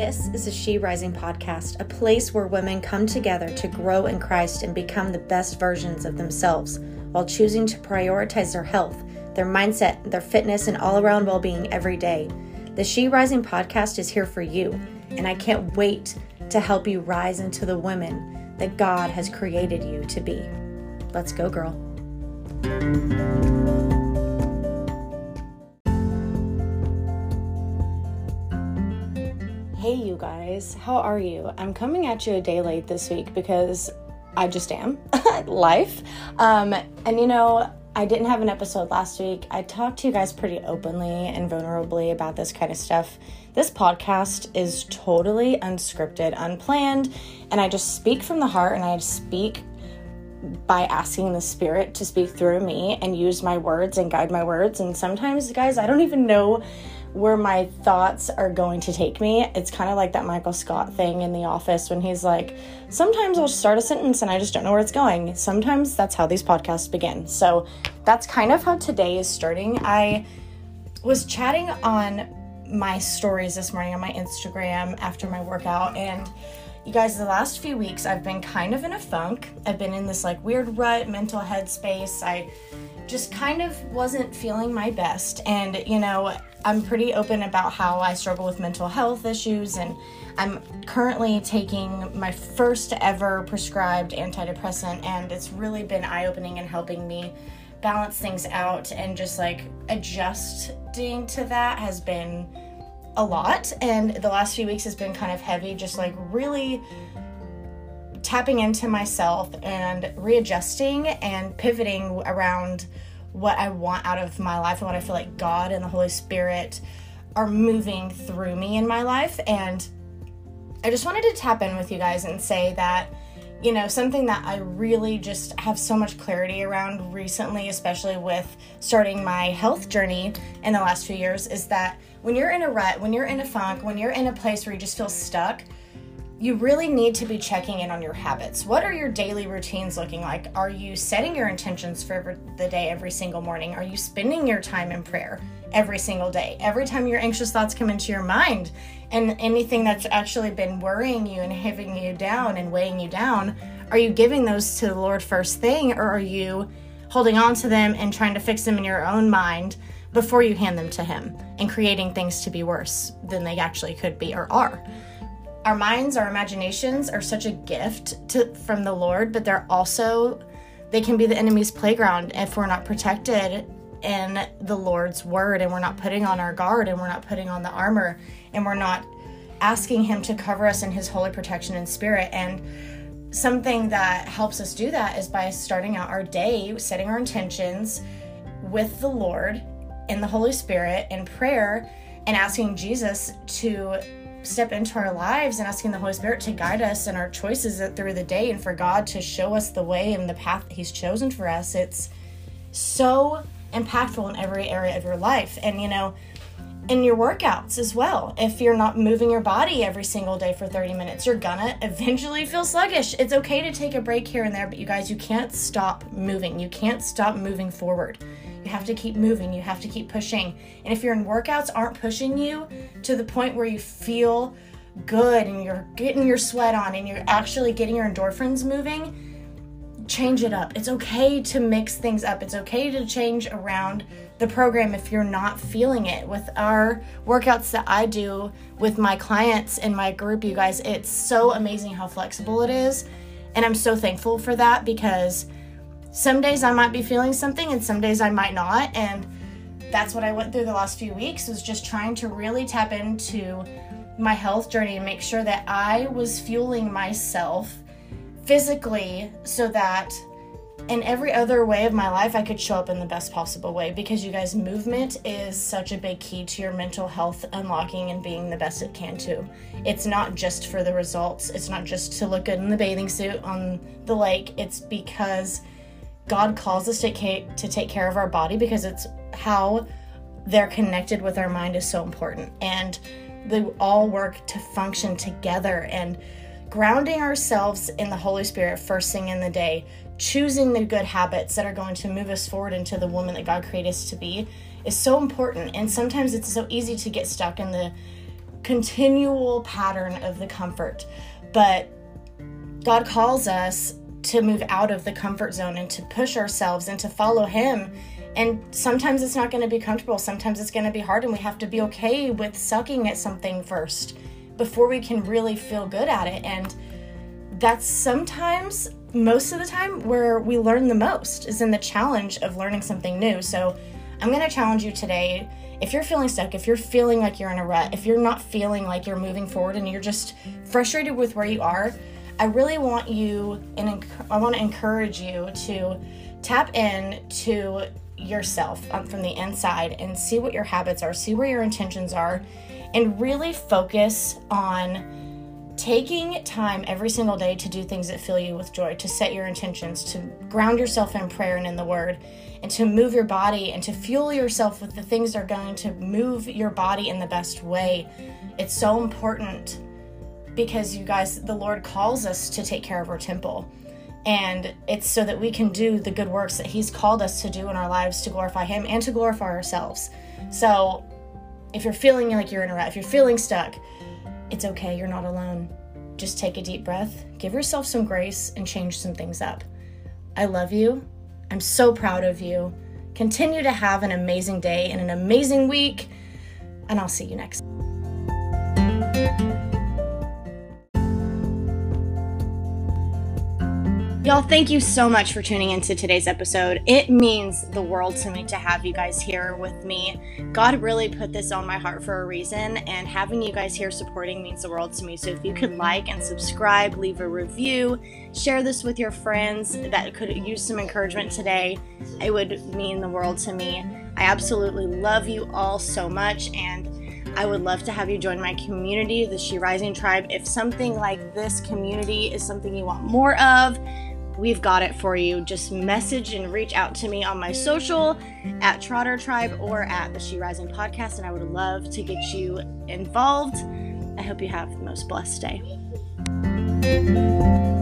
This is a She Rising podcast, a place where women come together to grow in Christ and become the best versions of themselves while choosing to prioritize their health, their mindset, their fitness, and all-around well-being every day. The She Rising podcast is here for you, and I can't wait to help you rise into the women that God has created you to be. Let's go, girl. Hey you guys, how are you? I'm coming at you a day late this week because I just am. Life. And you know, I didn't have an episode last week. I talked to you guys pretty openly and vulnerably about this kind of stuff. This podcast is totally unscripted, unplanned, and I just speak from the heart, and I speak by asking the Spirit to speak through me and use my words and guide my words. And sometimes, guys, I don't even know where my thoughts are going to take me. It's kind of like that Michael Scott thing in The Office when he's like, sometimes I'll start a sentence and I just don't know where it's going. Sometimes that's how these podcasts begin. So that's kind of how today is starting. I was chatting on my stories this morning on my Instagram after my workout, and you guys, the last few weeks I've been kind of in a funk. I've been in this like weird rut, mental headspace. I just kind of wasn't feeling my best, and you know, I'm pretty open about how I struggle with mental health issues, and I'm currently taking my first ever prescribed antidepressant, and it's really been eye-opening and helping me balance things out, and just like adjusting to that has been a lot. And the last few weeks has been kind of heavy, just like really tapping into myself and readjusting and pivoting around what I want out of my life and what I feel like God and the Holy Spirit are moving through me in my life. And I just wanted to tap in with you guys and say that, you know, something that I really just have so much clarity around recently, especially with starting my health journey in the last few years, is that when you're in a rut, when you're in a funk, when you're in a place where you just feel stuck, you really need to be checking in on your habits. What are your daily routines looking like? Are you setting your intentions for the day every single morning? Are you spending your time in prayer every single day? Every time your anxious thoughts come into your mind and anything that's actually been worrying you and having you down and weighing you down, are you giving those to the Lord first thing, or are you holding on to them and trying to fix them in your own mind before you hand them to Him and creating things to be worse than they actually could be or are? Our minds, our imaginations are such a gift from the Lord, but they're also, they can be the enemy's playground if we're not protected in the Lord's word, and we're not putting on our guard, and we're not putting on the armor, and we're not asking Him to cover us in His holy protection and Spirit. And something that helps us do that is by starting out our day, setting our intentions with the Lord in the Holy Spirit in prayer, and asking Jesus to step into our lives, and asking the Holy Spirit to guide us in our choices through the day, and for God to show us the way and the path that He's chosen for us. It's so impactful in every area of your life. And, you know, in your workouts as well, if you're not moving your body every single day for 30 minutes, you're gonna eventually feel sluggish. It's okay to take a break here and there, but you guys, you can't stop moving. You can't stop moving forward. You have to keep moving. You have to keep pushing. And if your workouts aren't pushing you to the point where you feel good and you're getting your sweat on and you're actually getting your endorphins moving, change it up. It's okay to mix things up. It's okay to change around the program if you're not feeling it. With our workouts that I do with my clients in my group, you guys, it's so amazing how flexible it is. And I'm so thankful for that, because some days I might be feeling something and some days I might not. And that's what I went through the last few weeks, was just trying to really tap into my health journey and make sure that I was fueling myself physically, so that in every other way of my life I could show up in the best possible way. Because you guys, movement is such a big key to your mental health unlocking and being the best it can too. It's not just for the results. It's not just to look good in the bathing suit on the lake. It's because God calls us to take care of our body, because it's how they're connected with our mind is so important. And they all work to function together. And grounding ourselves in the Holy Spirit first thing in the day, choosing the good habits that are going to move us forward into the woman that God created us to be, is so important. And sometimes it's so easy to get stuck in the continual pattern of the comfort. But God calls us to move out of the comfort zone and to push ourselves and to follow Him. And sometimes it's not going to be comfortable. Sometimes it's going to be hard, and we have to be okay with sucking at something first before we can really feel good at it. And that's sometimes, most of the time, where we learn the most, is in the challenge of learning something new. So I'm going to challenge you today. If you're feeling stuck, if you're feeling like you're in a rut, if you're not feeling like you're moving forward and you're just frustrated with where you are, I really want you, and I want to encourage you to tap in to yourself from the inside and see what your habits are, see where your intentions are, and really focus on taking time every single day to do things that fill you with joy, to set your intentions, to ground yourself in prayer and in the Word, and to move your body and to fuel yourself with the things that are going to move your body in the best way. It's so important. Because you guys, the Lord calls us to take care of our temple. And it's so that we can do the good works that He's called us to do in our lives to glorify Him and to glorify ourselves. So if you're feeling like you're in a rut, if you're feeling stuck, it's okay. You're not alone. Just take a deep breath, give yourself some grace, and change some things up. I love you. I'm so proud of you. Continue to have an amazing day and an amazing week. And I'll see you next time. Y'all, thank you so much for tuning into today's episode. It means the world to me to have you guys here with me. God really put this on my heart for a reason, and having you guys here supporting means the world to me. So if you could like and subscribe, leave a review, share this with your friends that could use some encouragement today, it would mean the world to me. I absolutely love you all so much, and I would love to have you join my community, the She Rising Tribe. If something like this community is something you want more of, we've got it for you. Just message and reach out to me on my social at Trotter Tribe or at the She Rising Podcast, and I would love to get you involved. I hope you have the most blessed day.